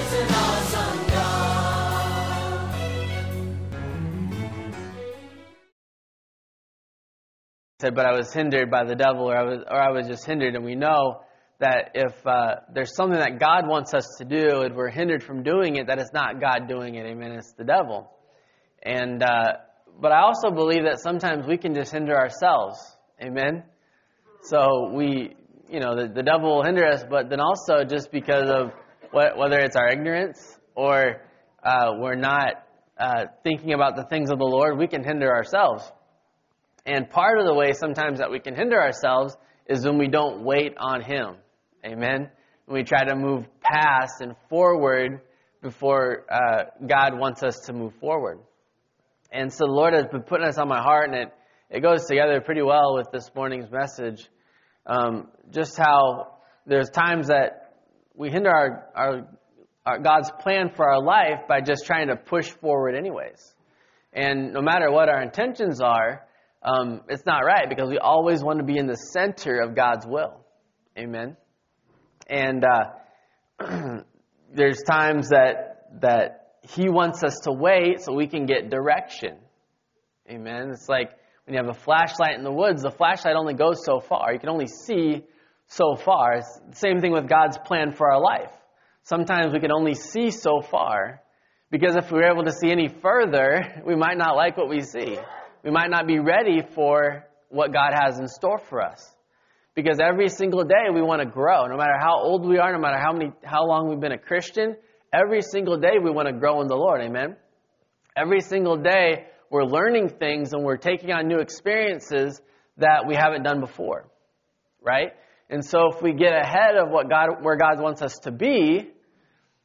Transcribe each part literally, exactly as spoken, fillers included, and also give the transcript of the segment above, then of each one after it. is an awesome God. Said, but I was hindered by the devil, or I was, or I was just hindered. And we know that if uh, there's something that God wants us to do, and we're hindered from doing it, that it's not God doing it. Amen. It's the devil. And uh, but I also believe that sometimes we can just hinder ourselves. Amen. So we, you know, the, the devil will hinder us, but then also just because of whether it's our ignorance or uh, we're not uh, thinking about the things of the Lord, we can hinder ourselves. And part of the way sometimes that we can hinder ourselves is when we don't wait on Him. Amen? When we try to move past and forward before uh, God wants us to move forward. And so the Lord has been putting this on my heart, and it, it goes together pretty well with this morning's message. Um, just how there's times that we hinder our, our, our God's plan for our life by just trying to push forward anyways. And no matter what our intentions are, um, it's not right, because we always want to be in the center of God's will. Amen. And uh, there's times that that He wants us to wait so we can get direction. Amen. It's like when you have a flashlight in the woods, the flashlight only goes so far. You can only see so far. It's the same thing with God's plan for our life. Sometimes we can only see so far, because if we were able to see any further, we might not like what we see. We might not be ready for what God has in store for us. Because every single day we want to grow. No matter how old we are, no matter how many, how long we've been a Christian, every single day we want to grow in the Lord. Amen? Every single day we're learning things, and we're taking on new experiences that we haven't done before. Right? And so if we get ahead of what God, where God wants us to be,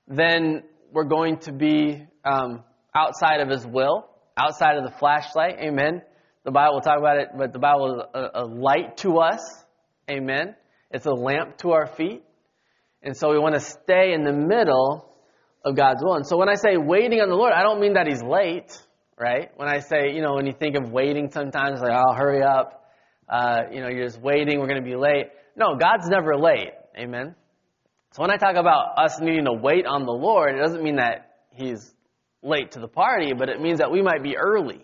then we're going to be um, outside of His will, outside of the flashlight. Amen. The Bible will talk about it, but the Bible is a, a light to us. Amen. It's a lamp to our feet. And so we want to stay in the middle of God's will. And so when I say waiting on the Lord, I don't mean that He's late, right? When I say, you know, when you think of waiting sometimes, like, oh, hurry up. Uh, you know, you're just waiting. We're going to be late. No, God's never late. Amen. So when I talk about us needing to wait on the Lord, it doesn't mean that He's late to the party, but it means that we might be early.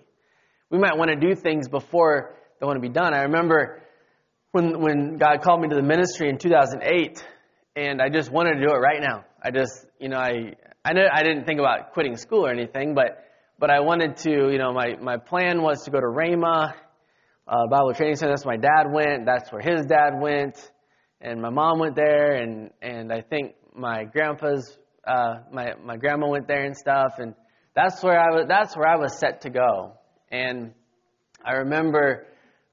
We might want to do things before they want to be done. I remember when when God called me to the ministry in two thousand eight, and I just wanted to do it right now. I just, you know, I I, didn't, I didn't think about quitting school or anything, but but I wanted to, you know, my, my plan was to go to Rhema, Uh, Bible Training Center. That's where my dad went. That's where his dad went, and my mom went there, and, and I think my grandpa's uh, my my grandma went there and stuff, and that's where I was. That's where I was set to go. And I remember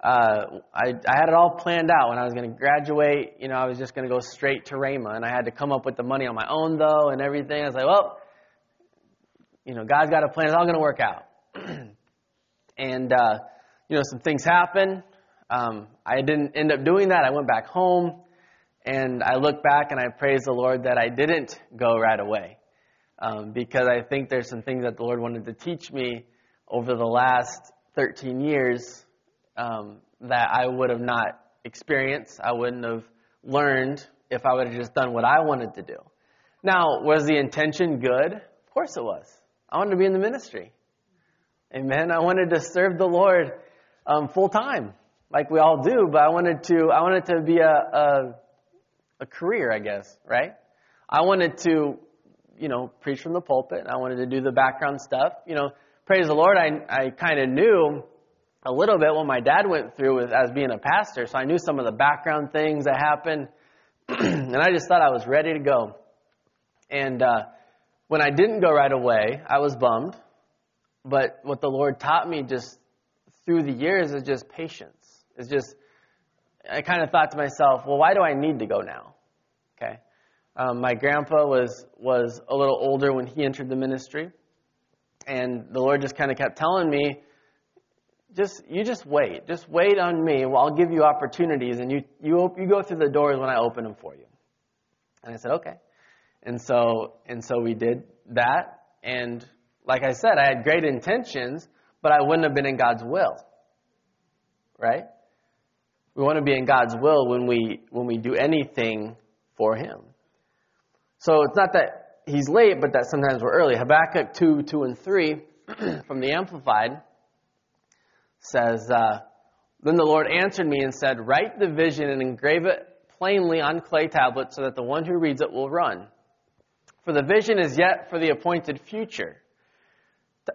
uh, I I had it all planned out when I was going to graduate. You know, I was just going to go straight to Rhema, and I had to come up with the money on my own though, and everything. I was like, well, you know, God's got a plan. It's all going to work out. and uh, You know, some things happened. Um, I didn't end up doing that. I went back home, and I look back and I praise the Lord that I didn't go right away, um, because I think there's some things that the Lord wanted to teach me over the last thirteen years um, that I would have not experienced. I wouldn't have learned if I would have just done what I wanted to do. Now, was the intention good? Of course it was. I wanted to be in the ministry. Amen. I wanted to serve the Lord Um, full time, like we all do, but I wanted to, I wanted to be a, a, a career, I guess, right? I wanted to, you know, preach from the pulpit. I wanted to do the background stuff, you know, praise the Lord. I, I kind of knew a little bit what my dad went through with as being a pastor. So I knew some of the background things that happened, and I just thought I was ready to go. And, uh, when I didn't go right away, I was bummed, but what the Lord taught me just through the years is just patience. It's just, I kind of thought to myself, well, why do I need to go now? Okay. Um, my grandpa was, was a little older when he entered the ministry. And the Lord just kind of kept telling me, just you just wait. Just wait on me. Well, I'll give you opportunities, and you you you go through the doors when I open them for you. And I said, okay. And so and so we did that. And like I said, I had great intentions, but I wouldn't have been in God's will. Right? We want to be in God's will when we when we do anything for Him. So it's not that He's late, but that sometimes we're early. Habakkuk two, two and three from the Amplified says, uh, Then the Lord answered me and said, Write the vision and engrave it plainly on clay tablets so that the one who reads it will run. For the vision is yet for the appointed future.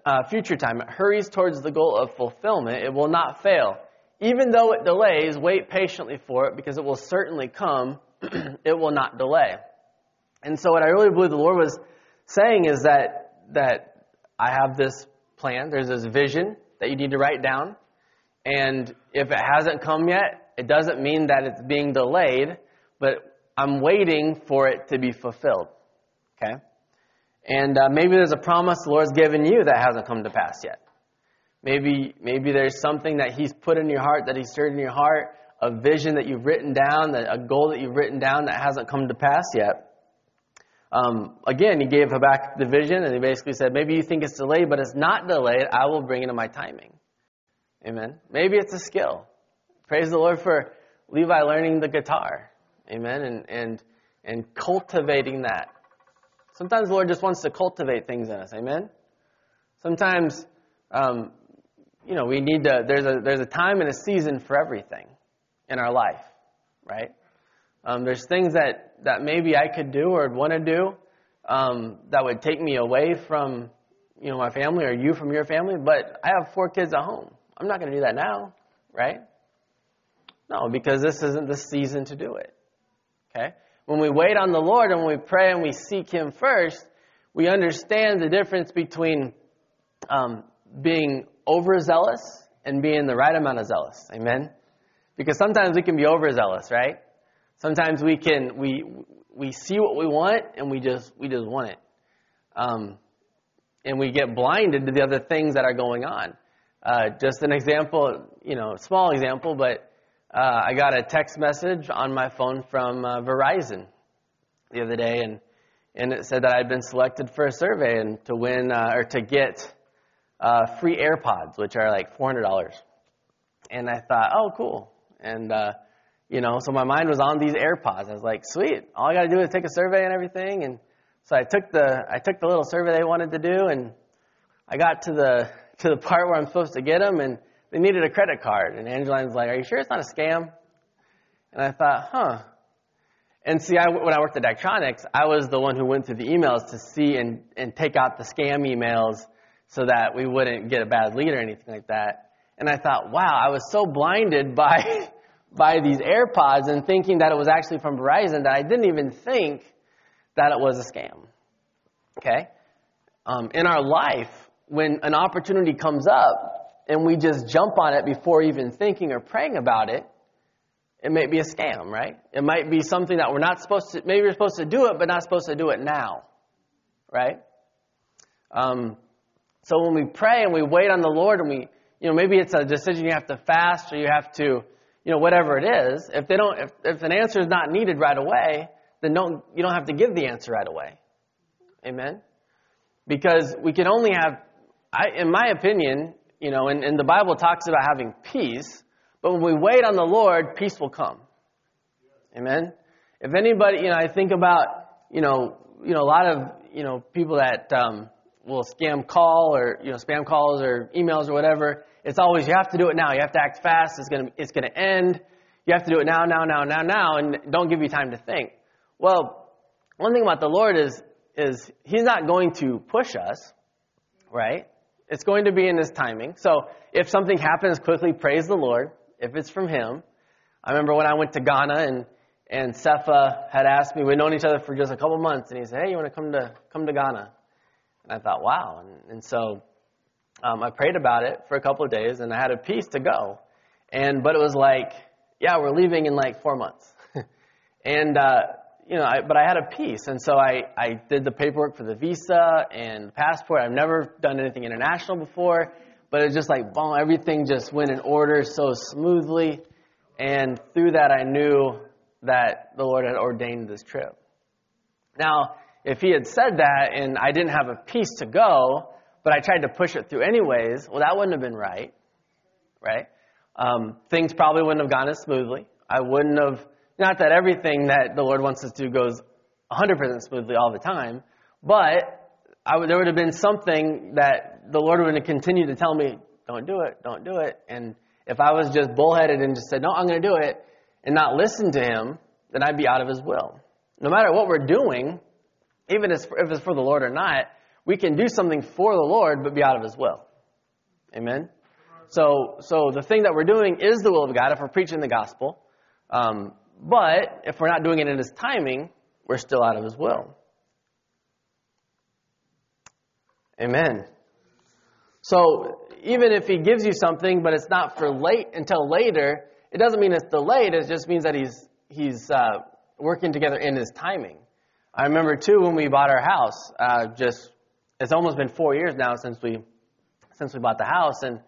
Uh, future time. It hurries towards the goal of fulfillment. It will not fail. Even though it delays, wait patiently for it because it will certainly come. It will not delay. And so what I really believe the Lord was saying is that that I have this plan, there's this vision that you need to write down. And if it hasn't come yet, it doesn't mean that it's being delayed, but I'm waiting for it to be fulfilled. Okay? And uh, maybe there's a promise the Lord's given you that hasn't come to pass yet. Maybe maybe there's something that He's put in your heart, that He's stirred in your heart, a vision that you've written down, that a goal that you've written down that hasn't come to pass yet. Um, again, He gave Habakkuk the vision, and He basically said, maybe you think it's delayed, but it's not delayed. I will bring it into my timing. Amen. Maybe it's a skill. Praise the Lord for Levi learning the guitar. Amen. And and and cultivating that. Sometimes the Lord just wants to cultivate things in us. Amen. Sometimes, um, you know, we need to, there's a, there's a time and a season for everything in our life, right? Um, there's things that, that maybe I could do or want to do um, that would take me away from, you know, my family or you from your family. But I have four kids at home. I'm not going to do that now, right? No, because this isn't the season to do it, okay? When we wait on the Lord and when we pray and we seek Him first, we understand the difference between um, being overzealous and being the right amount of zealous, amen? Because sometimes we can be overzealous, right? Sometimes we can we we see what we want and we just we just want it, um, and we get blinded to the other things that are going on. Uh, just an example, you know, small example, but uh, I got a text message on my phone from uh, Verizon the other day, and and it said that I'd been selected for a survey and to win uh, or to get uh, free AirPods, which are like four hundred dollars. And I thought, oh, cool, and. Uh, You know, so my mind was on these AirPods. I was like, sweet, all I got to do is take a survey and everything. And so I took the I took the little survey they wanted to do, and I got to the to the part where I'm supposed to get them, and they needed a credit card. And Angeline's like, are you sure it's not a scam? And I thought, huh. And see, I, when I worked at Dictronics, I was the one who went through the emails to see and, and take out the scam emails so that we wouldn't get a bad lead or anything like that. And I thought, wow, I was so blinded by... by these AirPods and thinking that it was actually from Verizon that I didn't even think that it was a scam. Okay? Um, in our life, when an opportunity comes up and we just jump on it before even thinking or praying about it, it may be a scam, right? It might be something that we're not supposed to, maybe we're supposed to do it, but not supposed to do it now, right? Um, so when we pray and we wait on the Lord and we, you know, maybe it's a decision you have to fast or you have to, you know, whatever it is, if they don't, if, if an answer is not needed right away, then don't, you don't have to give the answer right away. Amen? Because we can only have, I, in my opinion, you know, and, and the Bible talks about having peace, but when we wait on the Lord, peace will come. Amen? If anybody, you know, I think about, you know, you know, a lot of, you know, people that um, will scam call or, you know, spam calls or emails or whatever. It's always, you have to do it now. You have to act fast. It's going to it's going to end. You have to do it now, now, now, now, now, and don't give you time to think. Well, one thing about the Lord is, is He's not going to push us, right? It's going to be in His timing. So if something happens quickly, praise the Lord, if it's from Him. I remember when I went to Ghana, and, and Sefa had asked me, we'd known each other for just a couple months, and he said, hey, you want to come to come to Ghana? And I thought, wow. And, and so... Um, I prayed about it for a couple of days, and I had a peace to go. And but it was like, yeah, we're leaving in like four months. and, uh, you know, I, but I had a piece. And so I, I did the paperwork for the visa and the passport. I've never done anything international before, but it's just like, boom, everything just went in order so smoothly. And through that, I knew that the Lord had ordained this trip. Now, if he had said that and I didn't have a piece to go, but I tried to push it through anyways, well, that wouldn't have been right, right? Um, things probably wouldn't have gone as smoothly. I wouldn't have, not that everything that the Lord wants us to do goes one hundred percent smoothly all the time, but I would, there would have been something that the Lord would have continued to tell me, don't do it, don't do it. And if I was just bullheaded and just said, no, I'm going to do it, and not listen to him, then I'd be out of his will. No matter what we're doing, even if it's for the Lord or not, we can do something for the Lord, but be out of his will. Amen? So so the thing that we're doing is the will of God if we're preaching the gospel. Um, but if we're not doing it in his timing, we're still out of his will. Amen. So even if he gives you something, but it's not for late until later, it doesn't mean it's delayed. It just means that he's he's uh, working together in his timing. I remember, too, when we bought our house, uh, just it's almost been four years now since we since we bought the house. And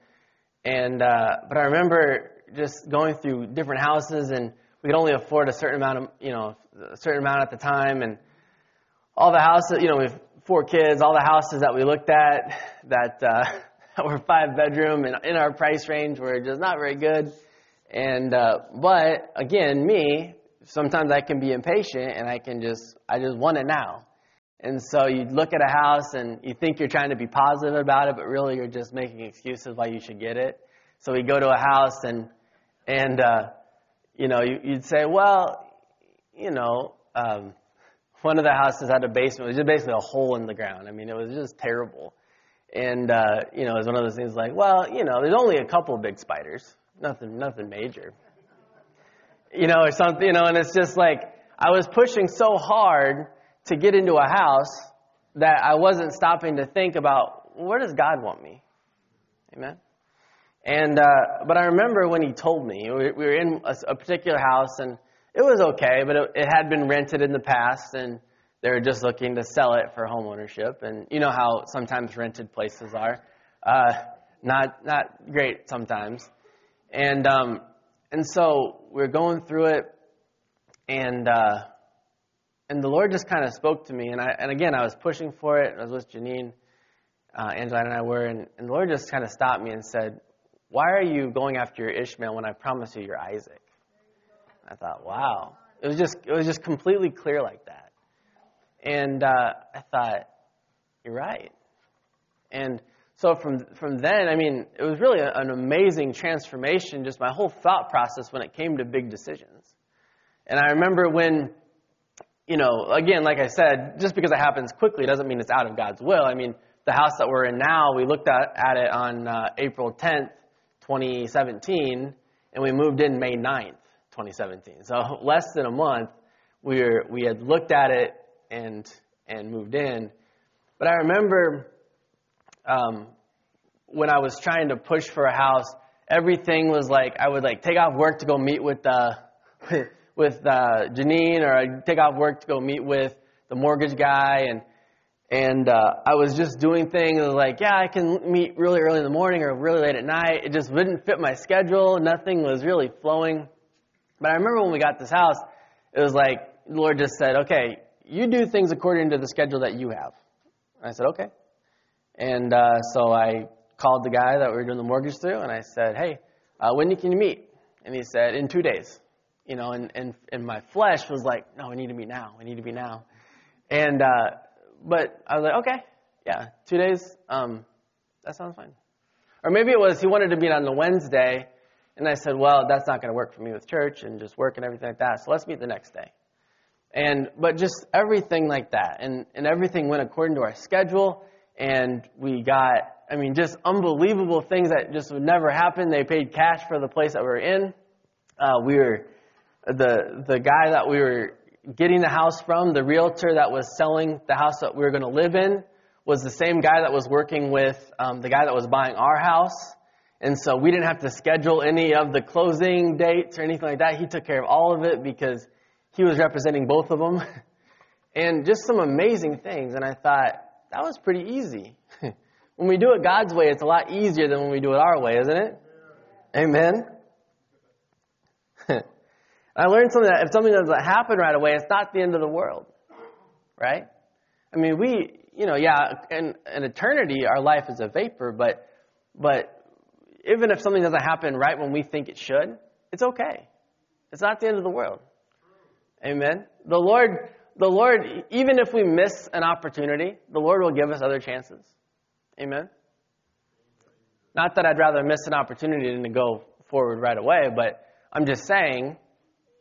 and uh, but I remember just going through different houses, and we could only afford a certain amount of, you know, a certain amount at the time. And all the houses, you know, we have four kids, all the houses that we looked at that uh, were five bedroom and in our price range were just not very good. And uh, but again, me, sometimes I can be impatient and I can just, I just want it now. And so you look at a house and you think you're trying to be positive about it, but really you're just making excuses why you should get it. So we go to a house and, and uh, you know, you, you'd say, well, you know, um, one of the houses had a basement. It was just basically a hole in the ground. I mean, it was just terrible. And, uh, you know, it was one of those things like, well, you know, there's only a couple of big spiders. Nothing, nothing major. You know, or something, you know, and it's just like I was pushing so hard to get into a house that I wasn't stopping to think about, where does God want me? Amen. And, uh, but I remember when he told me, we were in a, a particular house and it was okay, but it, it had been rented in the past and they were just looking to sell it for home ownership. And you know how sometimes rented places are, uh, not, not great sometimes. And, um, and so we're going through it, and uh, and the Lord just kind of spoke to me. And I and again, I was pushing for it. I was with Janine, uh, Angela and I were, and, and the Lord just kind of stopped me and said, why are you going after your Ishmael when I promised you your Isaac? I thought, wow. It was just, it was just completely clear like that. And uh, I thought, you're right. And so from from then, I mean, it was really a, an amazing transformation, just my whole thought process when it came to big decisions. And I remember when, you know, again, like I said, just because it happens quickly doesn't mean it's out of God's will. I mean, the house that we're in now, we looked at, at it on uh, April tenth, twenty seventeen, and we moved in May ninth, twenty seventeen. So less than a month, we were, we had looked at it and and moved in. But I remember... Um, when I was trying to push for a house, everything was like, I would like take off work to go meet with, uh, with, uh, Janine, or I'd take off work to go meet with the mortgage guy. And, and, uh, I was just doing things like, yeah, I can meet really early in the morning or really late at night. It just wouldn't fit my schedule. Nothing was really flowing. But I remember when we got this house, it was like, the Lord just said, okay, you do things according to the schedule that you have. And I said, okay. And uh, so I called the guy that we were doing the mortgage through, and I said, hey, uh, when can you meet? And he said, in two days. You know, and, and, and my flesh was like, no, we need to meet now. We need to be now. And uh, but I was like, okay, yeah, two days, um, that sounds fine. Or maybe it was he wanted to meet on the Wednesday, and I said, well, that's not going to work for me with church and just work and everything like that, so let's meet the next day. And but just everything like that, and, and everything went according to our schedule. And we got, I mean, just unbelievable things that just would never happen. They paid cash for the place that we were in. Uh, we were, the the guy that we were getting the house from, the realtor that was selling the house that we were going to live in, was the same guy that was working with um, the guy that was buying our house. And so we didn't have to schedule any of the closing dates or anything like that. He took care of all of it because he was representing both of them. And just some amazing things. And I thought, that was pretty easy. When we do it God's way, it's a lot easier than when we do it our way, isn't it? Amen. I learned something that if something doesn't happen right away, it's not the end of the world. Right? I mean, we, you know, yeah, in, in eternity, our life is a vapor, but but even if something doesn't happen right when we think it should, it's okay. It's not the end of the world. Amen. The Lord, the Lord, even if we miss an opportunity, the Lord will give us other chances. Amen. Not that I'd rather miss an opportunity than to go forward right away, but I'm just saying,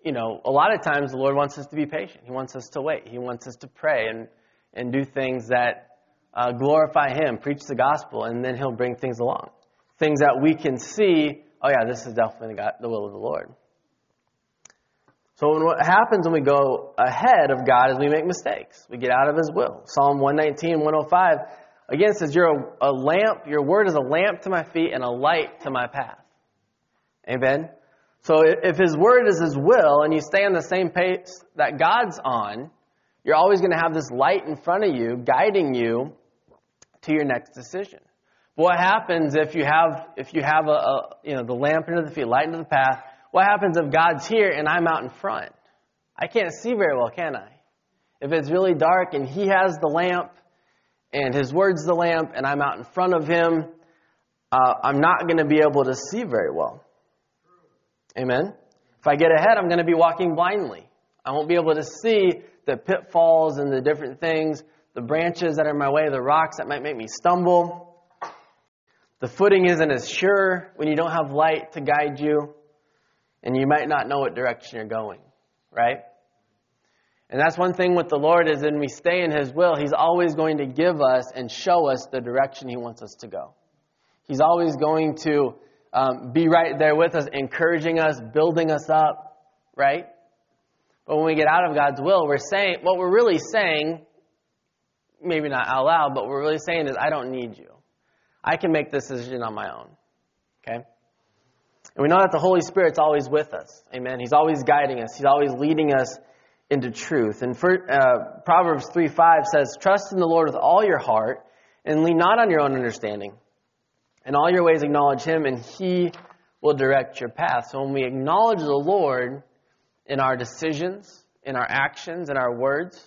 you know, a lot of times the Lord wants us to be patient. He wants us to wait. He wants us to pray and, and do things that uh, glorify Him, preach the gospel, and then He'll bring things along. Things that we can see, oh yeah, this is definitely God, the will of the Lord. So when, what happens when we go ahead of God is we make mistakes. We get out of His will. Psalm one nineteen, one oh five, again says, you're a, a lamp, your word is a lamp to my feet and a light to my path. Amen? So if His word is His will and you stay on the same pace that God's on, you're always going to have this light in front of you guiding you to your next decision. But what happens if you have if you have a, a you know the lamp into the feet, light into the path? What happens if God's here and I'm out in front? I can't see very well, can I? If it's really dark and He has the lamp and His word's the lamp and I'm out in front of Him, uh, I'm not going to be able to see very well. Amen? If I get ahead, I'm going to be walking blindly. I won't be able to see the pitfalls and the different things, the branches that are in my way, the rocks that might make me stumble. The footing isn't as sure when you don't have light to guide you. And you might not know what direction you're going, right? And that's one thing with the Lord is when we stay in His will, He's always going to give us and show us the direction He wants us to go. He's always going to um, be right there with us, encouraging us, building us up, right? But when we get out of God's will, we're saying, what we're really saying, maybe not out loud, but what we're really saying is, I don't need you. I can make this decision on my own, okay? And we know that the Holy Spirit's always with us. Amen. He's always guiding us. He's always leading us into truth. And for, uh, Proverbs three five says, trust in the Lord with all your heart and lean not on your own understanding. In all your ways acknowledge Him and He will direct your path. So when we acknowledge the Lord in our decisions, in our actions, in our words,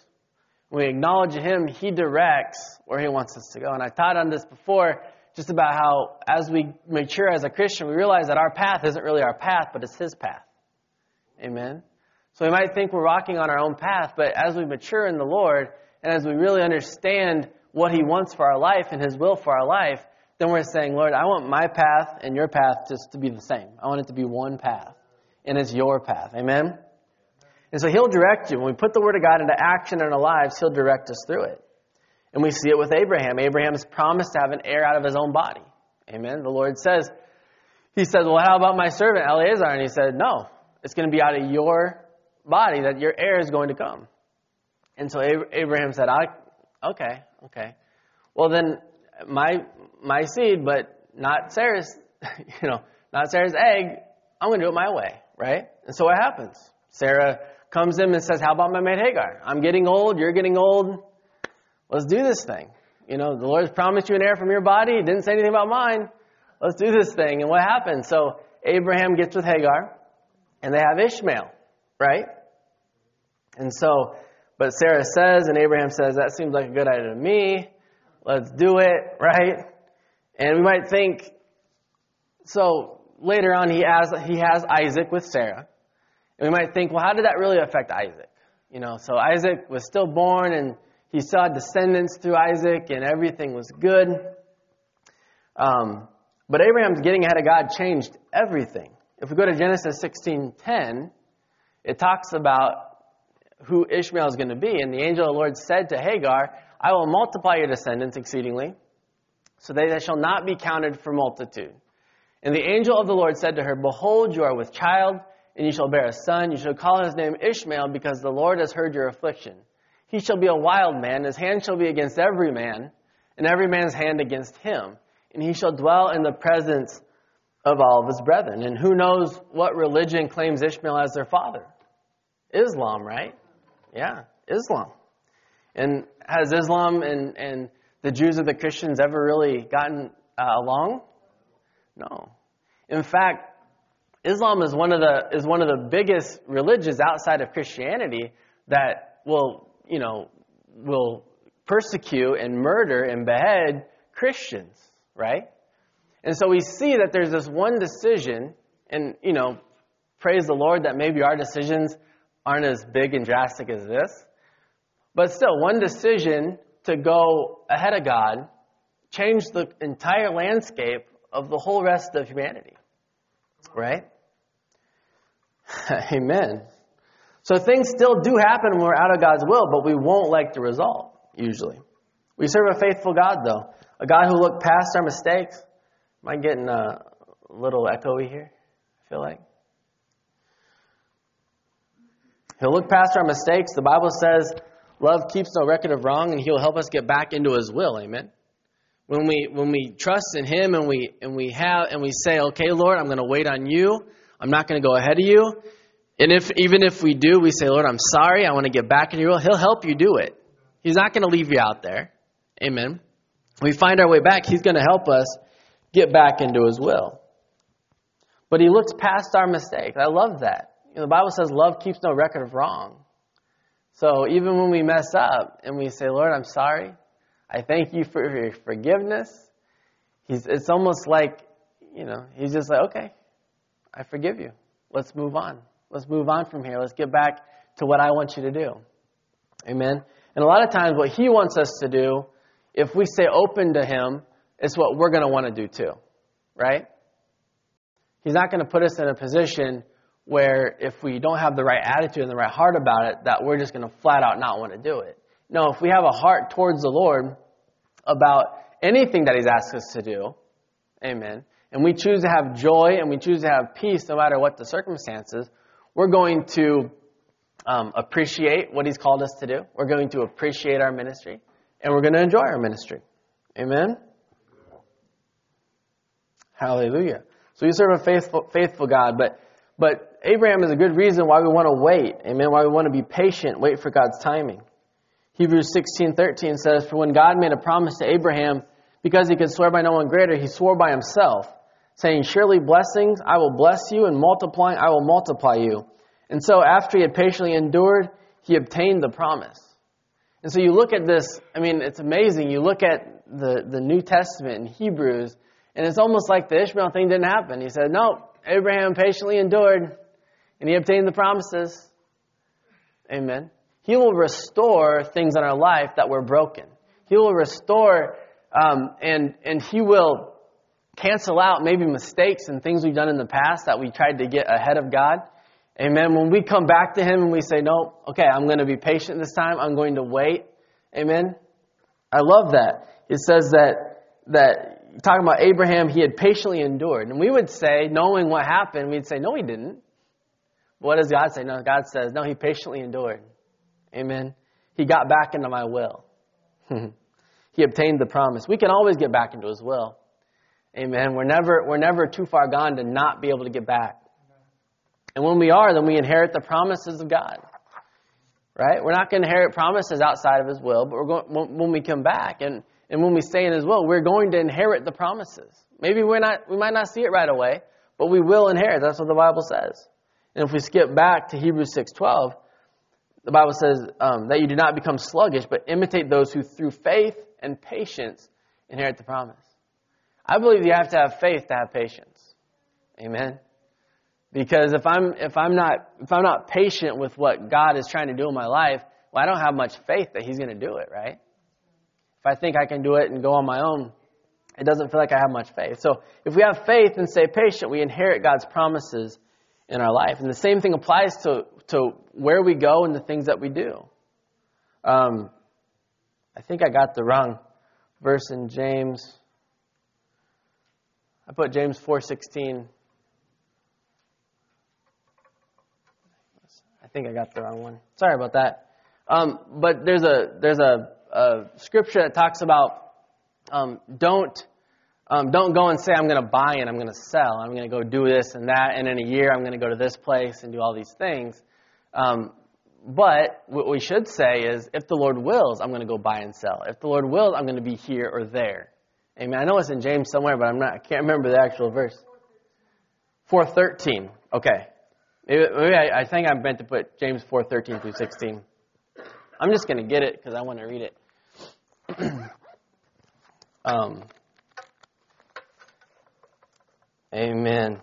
when we acknowledge Him, He directs where He wants us to go. And I taught on this before, just about how as we mature as a Christian, we realize that our path isn't really our path, but it's His path. Amen? So we might think we're walking on our own path, but as we mature in the Lord, and as we really understand what He wants for our life and His will for our life, then we're saying, Lord, I want my path and your path just to be the same. I want it to be one path, and it's your path. Amen? And so He'll direct you. When we put the Word of God into action in our lives, He'll direct us through it. And we see it with Abraham. Abraham is promised to have an heir out of his own body. Amen. The Lord says, He says, well, how about my servant Eleazar? And He said, no, it's going to be out of your body that your heir is going to come. And so Abraham said, I, okay, okay. Well, then my my seed, but not Sarah's, you know, not Sarah's egg. I'm going to do it my way, right? And so what happens? Sarah comes in and says, how about my maid Hagar? I'm getting old. You're getting old. Let's do this thing. You know, the Lord's promised you an heir from your body. He didn't say anything about mine. Let's do this thing. And what happens? So Abraham gets with Hagar, and they have Ishmael, right? And so, but Sarah says, and Abraham says, that seems like a good idea to me. Let's do it, right? And we might think, so later on he has, he has Isaac with Sarah. And we might think, well, how did that really affect Isaac? You know, so Isaac was still born, and he saw descendants through Isaac, and everything was good. Um, but Abraham's getting ahead of God changed everything. If we go to Genesis sixteen ten, it talks about who Ishmael is going to be. And the angel of the Lord said to Hagar, I will multiply your descendants exceedingly, so that they shall not be counted for multitude. And the angel of the Lord said to her, behold, you are with child, and you shall bear a son. You shall call his name Ishmael, because the Lord has heard your affliction. He shall be a wild man, his hand shall be against every man, and every man's hand against him. And he shall dwell in the presence of all of his brethren. And who knows what religion claims Ishmael as their father? Islam, right? Yeah, Islam. And has Islam and, and the Jews and the Christians ever really gotten uh, along? No. In fact, Islam is one of the is one of the biggest religions outside of Christianity that will, you know, will persecute and murder and behead Christians, right? And so we see that there's this one decision, and, you know, praise the Lord that maybe our decisions aren't as big and drastic as this. But still, one decision to go ahead of God changed the entire landscape of the whole rest of humanity, right? Amen. So things still do happen when we're out of God's will, but we won't like the result, usually. We serve a faithful God, though, a God who looked past our mistakes. Am I getting a little echoey here? I feel like. He'll look past our mistakes. The Bible says love keeps no record of wrong, and he'll help us get back into his will. Amen. When we when we trust in him and we and we have and we say, okay, Lord, I'm going to wait on you. I'm not going to go ahead of you. And if even if we do, we say, Lord, I'm sorry. I want to get back in your will. He'll help you do it. He's not going to leave you out there. Amen. When we find our way back, he's going to help us get back into his will. But he looks past our mistakes. I love that. You know, the Bible says love keeps no record of wrong. So even when we mess up and we say, Lord, I'm sorry. I thank you for your forgiveness. He's, it's almost like, you know, he's just like, okay, I forgive you. Let's move on. Let's move on from here. Let's get back to what I want you to do. Amen. And a lot of times what he wants us to do, if we stay open to him, it's what we're going to want to do too, right? He's not going to put us in a position where if we don't have the right attitude and the right heart about it, that we're just going to flat out not want to do it. No, if we have a heart towards the Lord about anything that he's asked us to do, amen, and we choose to have joy and we choose to have peace no matter what the circumstances, we're going to um, appreciate what he's called us to do. We're going to appreciate our ministry, and we're going to enjoy our ministry. Amen? Hallelujah. So you serve a faithful, faithful God, but but Abraham is a good reason why we want to wait, amen, why we want to be patient, wait for God's timing. Hebrews sixteen thirteen says, for when God made a promise to Abraham, because he could swear by no one greater, he swore by himself, saying, surely blessings, I will bless you, and multiplying, I will multiply you. And so after he had patiently endured, he obtained the promise. And so you look at this, I mean, it's amazing. You look at the, the New Testament in Hebrews, and it's almost like the Ishmael thing didn't happen. He said, no, Abraham patiently endured, and he obtained the promises. Amen. He will restore things in our life that were broken. He will restore um, and and he will cancel out maybe mistakes and things we've done in the past that we tried to get ahead of God. Amen. When we come back to him and we say, no, okay, I'm going to be patient this time. I'm going to wait. Amen. I love that. It says that, that talking about Abraham, he had patiently endured. And we would say, knowing what happened, we'd say, no, he didn't. But what does God say? No, God says, no, he patiently endured. Amen. He got back into my will. He obtained the promise. We can always get back into his will. Amen. We're never, we're never too far gone to not be able to get back. And when we are, then we inherit the promises of God. Right? We're not going to inherit promises outside of his will, but we're going, when, when we come back and, and when we stay in his will, we're going to inherit the promises. Maybe we're not, we might not see it right away, but we will inherit. That's what the Bible says. And if we skip back to Hebrews six twelve, the Bible says um, that you do not become sluggish, but imitate those who through faith and patience inherit the promise. I believe you have to have faith to have patience. Amen. Because if I'm if I'm not if I'm not patient with what God is trying to do in my life, well, I don't have much faith that he's going to do it, right? If I think I can do it and go on my own, it doesn't feel like I have much faith. So if we have faith and stay patient, we inherit God's promises in our life. And the same thing applies to to where we go and the things that we do. Um, I think I got the wrong verse in James. I put James four sixteen. I think I got the wrong one. Sorry about that. Um, but there's a there's a, a scripture that talks about um, don't um, don't go and say I'm going to buy and I'm going to sell. I'm going to go do this and that, and in a year I'm going to go to this place and do all these things. Um, But what we should say is, if the Lord wills, I'm going to go buy and sell. If the Lord wills, I'm going to be here or there. Amen. I know it's in James somewhere, but I'm not. I can't remember the actual verse. four thirteen. Okay. Maybe, maybe I, I think I meant to put James four thirteen through sixteen. I'm just going to get it because I want to read it. um. Amen.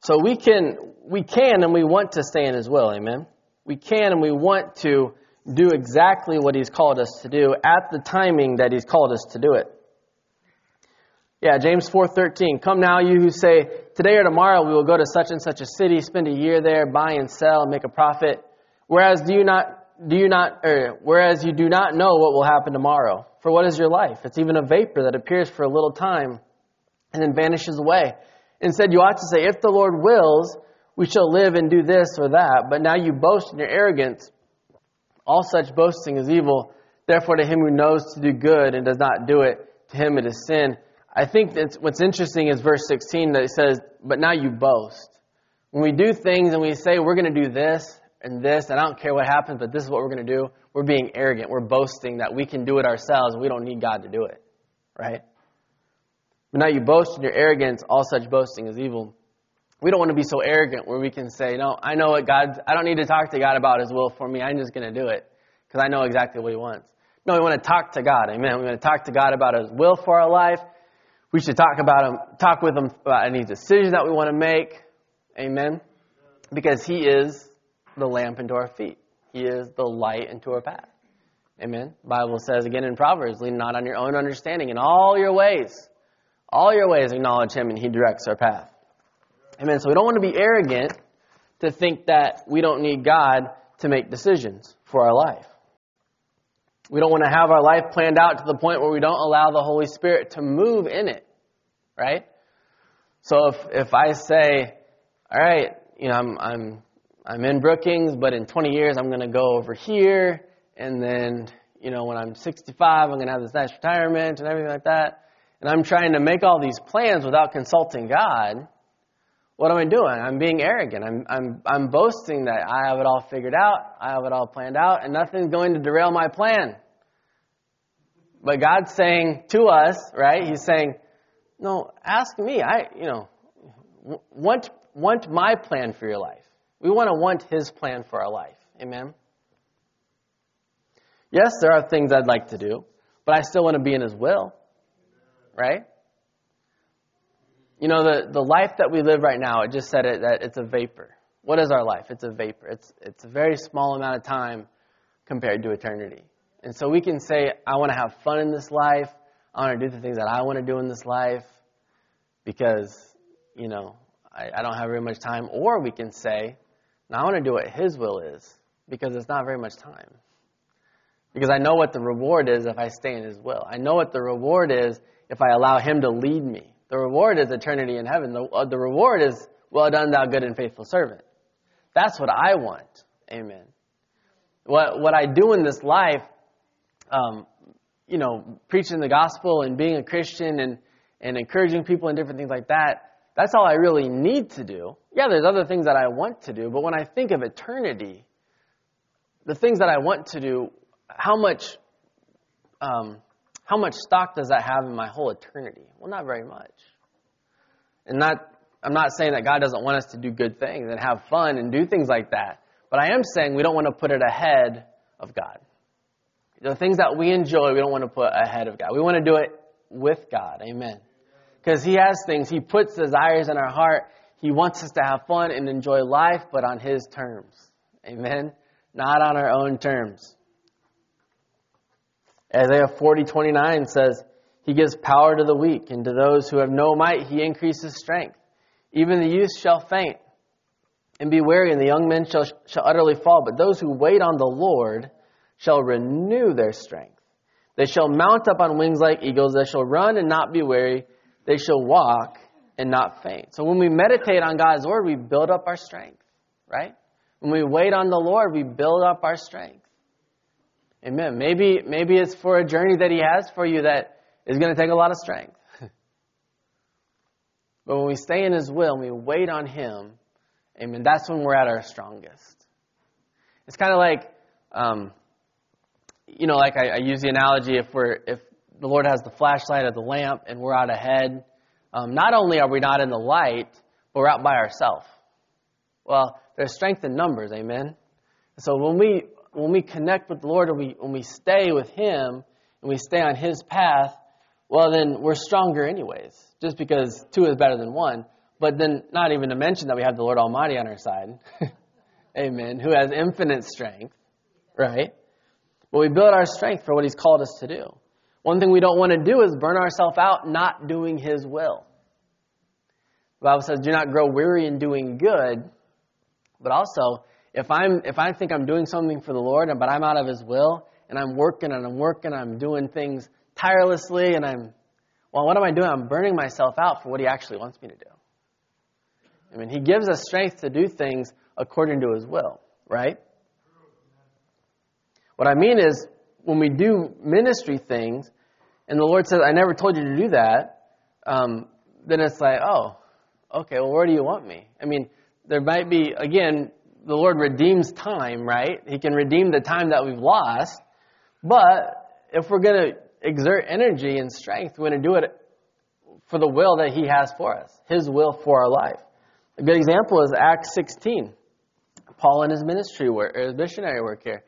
So we can, we can, and we want to stay in His will. Amen. We can, and we want to do exactly what He's called us to do at the timing that He's called us to do it. Yeah, James four thirteen. Come now, you who say, today or tomorrow we will go to such and such a city, spend a year there, buy and sell, and make a profit. Whereas do you not, do you not, or whereas you do not know what will happen tomorrow. For what is your life? It's even a vapor that appears for a little time and then vanishes away. Instead, you ought to say, if the Lord wills, we shall live and do this or that. But now you boast in your arrogance. All such boasting is evil. Therefore, to him who knows to do good and does not do it, to him it is sin. I think that's what's interesting is verse sixteen that it says, but now you boast. When we do things and we say, we're going to do this and this, and I don't care what happens, but this is what we're going to do. We're being arrogant. We're boasting that we can do it ourselves and we don't need God to do it, right? But now you boast in your arrogance. All such boasting is evil. We don't want to be so arrogant where we can say, no, I know what God, I don't need to talk to God about His will for me. I'm just going to do it because I know exactly what He wants. No, we want to talk to God. Amen. We want to talk to God about His will for our life. We should talk about him, talk with Him about any decision that we want to make. Amen. Because He is the lamp unto our feet. He is the light unto our path. Amen. The Bible says again in Proverbs, lean not on your own understanding in all your ways. All your ways acknowledge Him and He directs our path. Amen. So we don't want to be arrogant to think that we don't need God to make decisions for our life. We don't want to have our life planned out to the point where we don't allow the Holy Spirit to move in it, right? So if if I say, all right, you know, I'm I'm I'm in Brookings, but in twenty years I'm going to go over here, and then, you know, when I'm sixty-five, I'm going to have this nice retirement and everything like that, and I'm trying to make all these plans without consulting God, what am I doing? I'm being arrogant. I'm I'm I'm boasting that I have it all figured out. I have it all planned out, and nothing's going to derail my plan. But God's saying to us, right? He's saying, "No, ask me. I, you know, want want my plan for your life. We want to want His plan for our life." Amen. Yes, there are things I'd like to do, but I still want to be in His will, right? You know, the, the life that we live right now, it just said it, that it's a vapor. What is our life? It's a vapor. It's it's a very small amount of time compared to eternity. And so we can say, I want to have fun in this life. I want to do the things that I want to do in this life because, you know, I, I don't have very much time. Or we can say, no, I want to do what His will is because it's not very much time. Because I know what the reward is if I stay in His will. I know what the reward is if I allow Him to lead me. The reward is eternity in heaven. The, uh, the reward is, well done, thou good and faithful servant. That's what I want. Amen. What what I do in this life, um, you know, preaching the gospel and being a Christian and, and encouraging people and different things like that, that's all I really need to do. Yeah, there's other things that I want to do, but when I think of eternity, the things that I want to do, how much... Um, How much stock does that have in my whole eternity? Well, not very much. And not, I'm not saying that God doesn't want us to do good things and have fun and do things like that. But I am saying we don't want to put it ahead of God. The things that we enjoy, we don't want to put ahead of God. We want to do it with God. Amen. Because He has things. He puts desires in our heart. He wants us to have fun and enjoy life, but on His terms. Amen. Not on our own terms. Isaiah forty twenty-nine says, He gives power to the weak, and to those who have no might, He increases strength. Even the youth shall faint and be weary, and the young men shall, shall utterly fall. But those who wait on the Lord shall renew their strength. They shall mount up on wings like eagles. They shall run and not be weary. They shall walk and not faint. So when we meditate on God's word, we build up our strength, right? When we wait on the Lord, we build up our strength. Amen. Maybe maybe it's for a journey that He has for you that is going to take a lot of strength. But when we stay in His will and we wait on Him, amen, that's when we're at our strongest. It's kind of like, um, you know, like I, I use the analogy, if we're if the Lord has the flashlight or the lamp and we're out ahead, um, not only are we not in the light, but we're out by ourselves. Well, there's strength in numbers, amen? So when we when we connect with the Lord, and we when we stay with Him and we stay on His path, well, then we're stronger anyways, just because two is better than one. But then not even to mention that we have the Lord Almighty on our side, amen, who has infinite strength, right? But we build our strength for what He's called us to do. One thing we don't want to do is burn ourselves out not doing His will. The Bible says, do not grow weary in doing good. But also, if I'm if I think I'm doing something for the Lord, but I'm out of His will, and I'm working and I'm working, I'm doing things tirelessly, and I'm, well, what am I doing? I'm burning myself out for what He actually wants me to do. I mean, He gives us strength to do things according to His will, right? What I mean is, when we do ministry things, and the Lord says, I never told you to do that, um, then it's like, oh, okay, well, where do you want me? I mean, there might be, again, the Lord redeems time, right? He can redeem the time that we've lost. But if we're going to exert energy and strength, we're going to do it for the will that He has for us, His will for our life. A good example is Acts sixteen. Paul and his ministry work, or his missionary work here.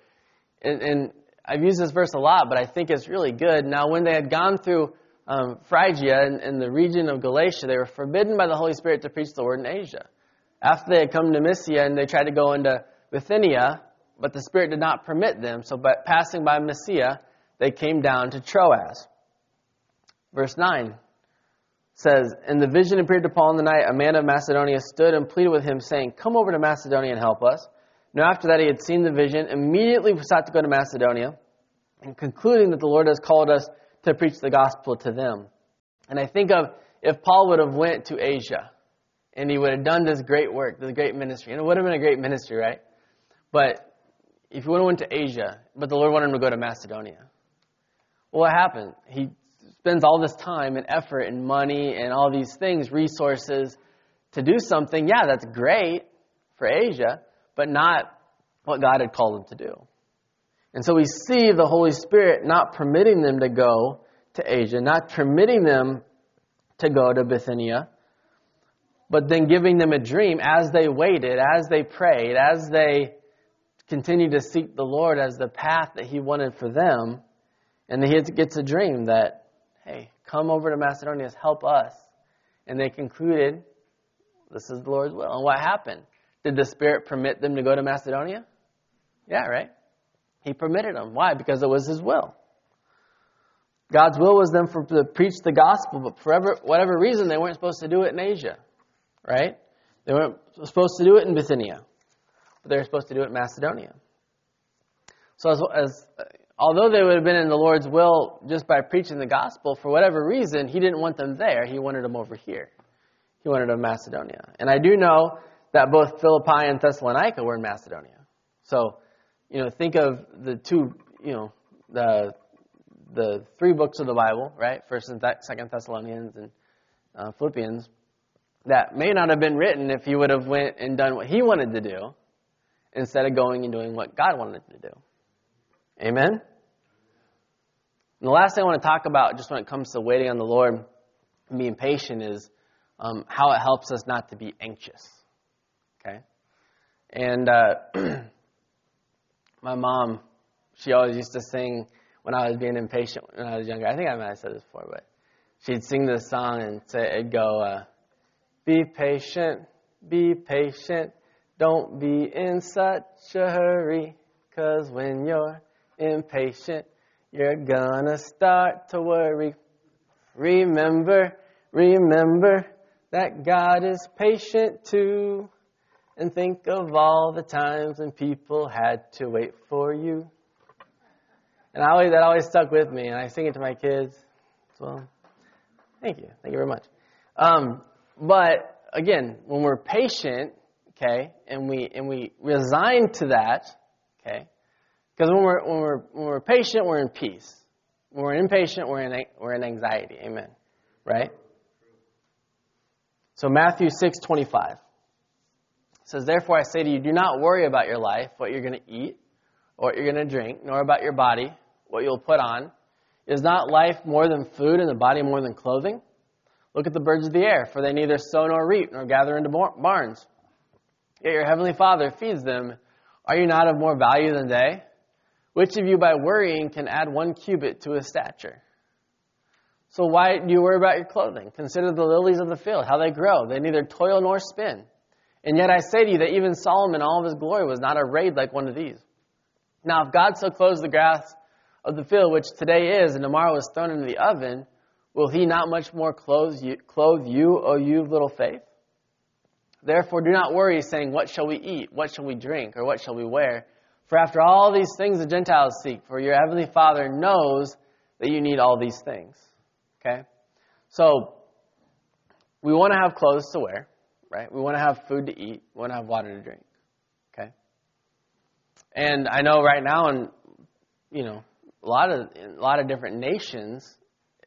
And, and I've used this verse a lot, but I think it's really good. Now, when they had gone through um, Phrygia and, and the region of Galatia, they were forbidden by the Holy Spirit to preach the word in Asia. After they had come to Mysia and they tried to go into Bithynia, but the Spirit did not permit them. So by passing by Mysia, they came down to Troas. Verse nine says, and the vision appeared to Paul in the night. A man of Macedonia stood and pleaded with him, saying, come over to Macedonia and help us. Now after that he had seen the vision, immediately we sought to go to Macedonia, and concluding that the Lord has called us to preach the gospel to them. And I think of if Paul would have went to Asia, and he would have done this great work, this great ministry. And it would have been a great ministry, right? But if he would have went to Asia, but the Lord wanted him to go to Macedonia. Well, what happened? He spends all this time and effort and money and all these things, resources, to do something. Yeah, that's great for Asia, but not what God had called him to do. And so we see the Holy Spirit not permitting them to go to Asia, not permitting them to go to Bithynia, but then giving them a dream as they waited, as they prayed, as they continued to seek the Lord as the path that He wanted for them. And he gets a dream that, hey, come over to Macedonia, help us. And they concluded, this is the Lord's will. And what happened? Did the Spirit permit them to go to Macedonia? Yeah, right? He permitted them. Why? Because it was His will. God's will was them for, to preach the gospel, but for whatever reason, they weren't supposed to do it in Asia. Right? They weren't supposed to do it in Bithynia, but they were supposed to do it in Macedonia. So as, as although they would have been in the Lord's will just by preaching the gospel, for whatever reason, He didn't want them there. He wanted them over here. He wanted them in Macedonia. And I do know that both Philippi and Thessalonica were in Macedonia. So, you know, think of the two, you know, the the three books of the Bible, right? First and Th- Second Thessalonians and uh, Philippians. That may not have been written if he would have went and done what he wanted to do instead of going and doing what God wanted to do. Amen? And the last thing I want to talk about just when it comes to waiting on the Lord and being patient is um, how it helps us not to be anxious. Okay? And uh, my mom, she always used to sing when I was being impatient when I was younger. I think I might have said this before, but she'd sing this song and say, it'd go... Uh, Be patient, be patient, don't be in such a hurry, because when you're impatient, you're gonna start to worry. Remember, remember that God is patient too, and think of all the times when people had to wait for you. And I always, that always stuck with me, and I sing it to my kids as well. Thank you, thank you very much. Um... But again, when we're patient, okay, and we and we resign to that, okay, because when we're when we're when we're patient, we're in peace. When we're impatient, we're in we're in anxiety. Amen, right? So Matthew six twenty-five It says, therefore I say to you, do not worry about your life, what you're going to eat, or what you're going to drink, nor about your body, what you'll put on. Is not life more than food, and the body more than clothing? Look at the birds of the air, for they neither sow nor reap, nor gather into barns. Yet your heavenly Father feeds them. Are you not of more value than they? Which of you by worrying can add one cubit to his stature? So why do you worry about your clothing? Consider the lilies of the field, how they grow. They neither toil nor spin. And yet I say to you that even Solomon, all of his glory, was not arrayed like one of these. Now if God so clothes the grass of the field, which today is and tomorrow is thrown into the oven, will he not much more clothe you, clothe you, O you of little faith? Therefore do not worry, saying, what shall we eat? What shall we drink? Or what shall we wear? For after all these things the Gentiles seek, for your heavenly Father knows that you need all these things. Okay? So, we want to have clothes to wear, right? We want to have food to eat. We want to have water to drink. Okay? And I know right now in, you know, a lot of, in a lot of different nations,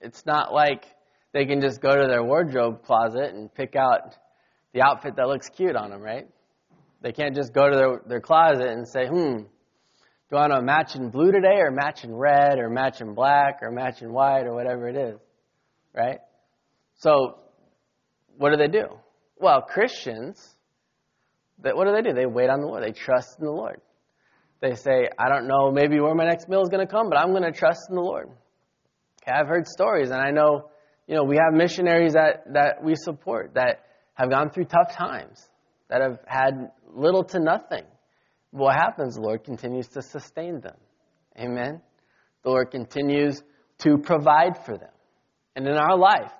it's not like they can just go to their wardrobe closet and pick out the outfit that looks cute on them, right? They can't just go to their, their closet and say, hmm, do I want to match in blue today or match in red or match in black or match in white or whatever it is, right? So what do they do? Well, Christians, they, what do they do? They wait on the Lord. They trust in the Lord. They say, I don't know maybe where my next meal is going to come, but I'm going to trust in the Lord. Okay, I've heard stories, and I know, you know, we have missionaries that, that we support that have gone through tough times, that have had little to nothing. What happens? The Lord continues to sustain them. Amen? The Lord continues to provide for them. And in our life,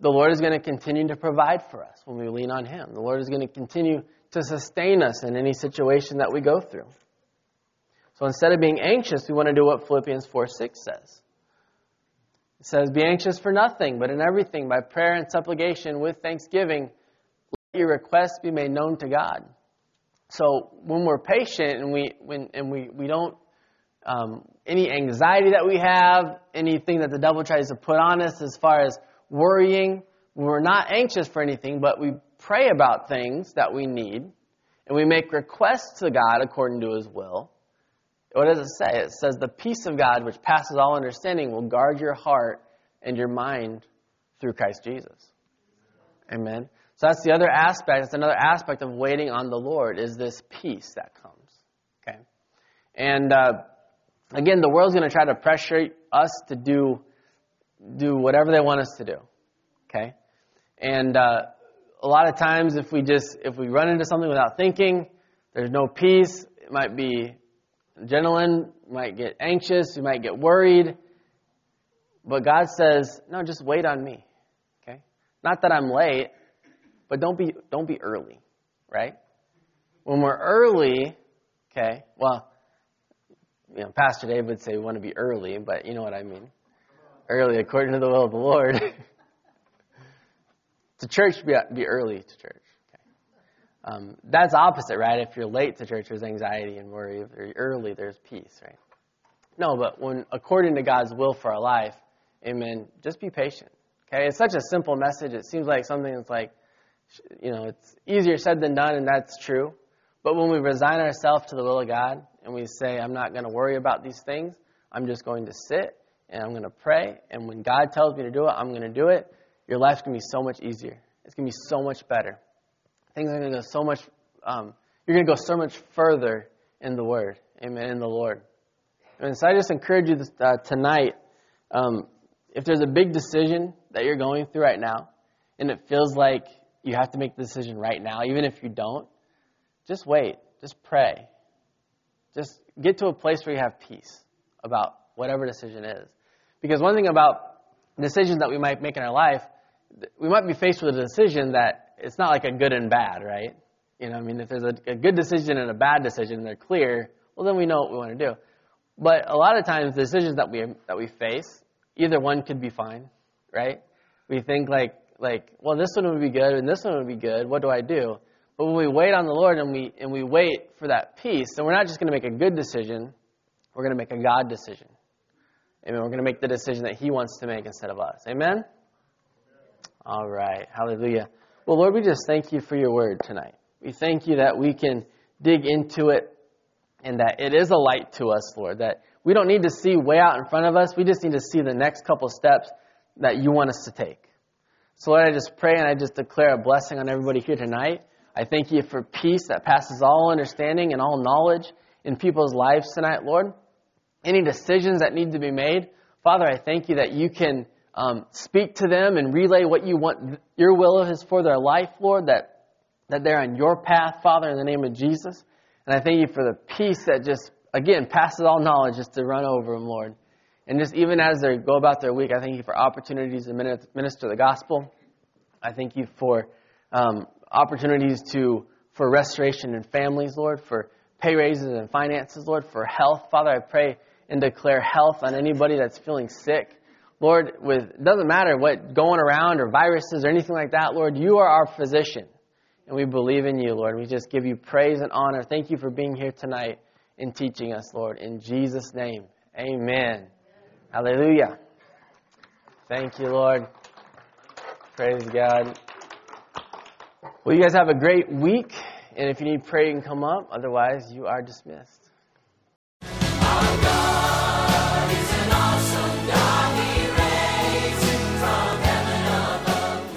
the Lord is going to continue to provide for us when we lean on Him. The Lord is going to continue to sustain us in any situation that we go through. So instead of being anxious, we want to do what Philippians four six says. It says, be anxious for nothing, but in everything, by prayer and supplication with thanksgiving, let your requests be made known to God. So when we're patient and we when and we we don't um, any anxiety that we have, anything that the devil tries to put on us as far as worrying, we're not anxious for anything, but we pray about things that we need, and we make requests to God according to His will. What does it say? It says, the peace of God, which passes all understanding, will guard your heart and your mind through Christ Jesus. Amen. So that's the other aspect. That's another aspect of waiting on the Lord, is this peace that comes. Okay, and uh, again, the world's going to try to pressure us to do do whatever they want us to do. Okay, and uh, a lot of times, if we just if we run into something without thinking, there's no peace. It might be adrenaline. We might get anxious. We might get worried. But God says, no, just wait on me. Okay, not that I'm late. But don't be don't be early, right? When we're early, okay, well, you know, Pastor Dave would say we want to be early, but you know what I mean. Early according to the will of the Lord. To church, be, be early to church. Okay. Um, that's opposite, right? If you're late to church, there's anxiety and worry. If you're early, there's peace, right? No, but when according to God's will for our life, amen, just be patient, okay? It's such a simple message. It seems like something that's like, you know, it's easier said than done, and that's true. But when we resign ourselves to the will of God and we say, I'm not going to worry about these things, I'm just going to sit and I'm going to pray, and when God tells me to do it, I'm going to do it, your life's going to be so much easier. It's going to be so much better. Things are going to go so much, um, you're going to go so much further in the Word, amen, in the Lord. And so I just encourage you this, uh, tonight, um, if there's a big decision that you're going through right now and it feels like you have to make the decision right now, even if you don't, just wait. Just pray. Just get to a place where you have peace about whatever decision is. Because one thing about decisions that we might make in our life, we might be faced with a decision that it's not like a good and bad, right? You know, I mean, if there's a, a good decision and a bad decision and they're clear, well, then we know what we want to do. But a lot of times, the decisions that we that we face, either one could be fine, right? We think like, Like, well, this one would be good, and this one would be good. What do I do? But when we wait on the Lord and we and we wait for that peace, then we're not just going to make a good decision. We're going to make a God decision. Amen. We're going to make the decision that He wants to make instead of us. Amen? All right. Hallelujah. Well, Lord, we just thank You for Your word tonight. We thank you that we can dig into it and that it is a light to us, Lord, that we don't need to see way out in front of us. We just need to see the next couple steps that you want us to take. So, Lord, I just pray and I just declare a blessing on everybody here tonight. I thank you for peace that passes all understanding and all knowledge in people's lives tonight, Lord. Any decisions that need to be made, Father, I thank you that you can um, speak to them and relay what you want, your will is for their life, Lord, that that they're on your path, Father, in the name of Jesus. And I thank you for the peace that just, again, passes all knowledge just to run over them, Lord. And just even as they go about their week, I thank you for opportunities to minister the gospel. I thank you for um, opportunities to for restoration in families, Lord, for pay raises and finances, Lord, for health. Father, I pray and declare health on anybody that's feeling sick. Lord, with it doesn't matter what going around or viruses or anything like that, Lord, you are our physician. And we believe in you, Lord. We just give you praise and honor. Thank you for being here tonight and teaching us, Lord. In Jesus' name, amen. Hallelujah. Thank you, Lord. Praise God. Well, you guys have a great week. And if you need prayer, you can come up. Otherwise, you are dismissed. Our God is an awesome God. He reigns from heaven above.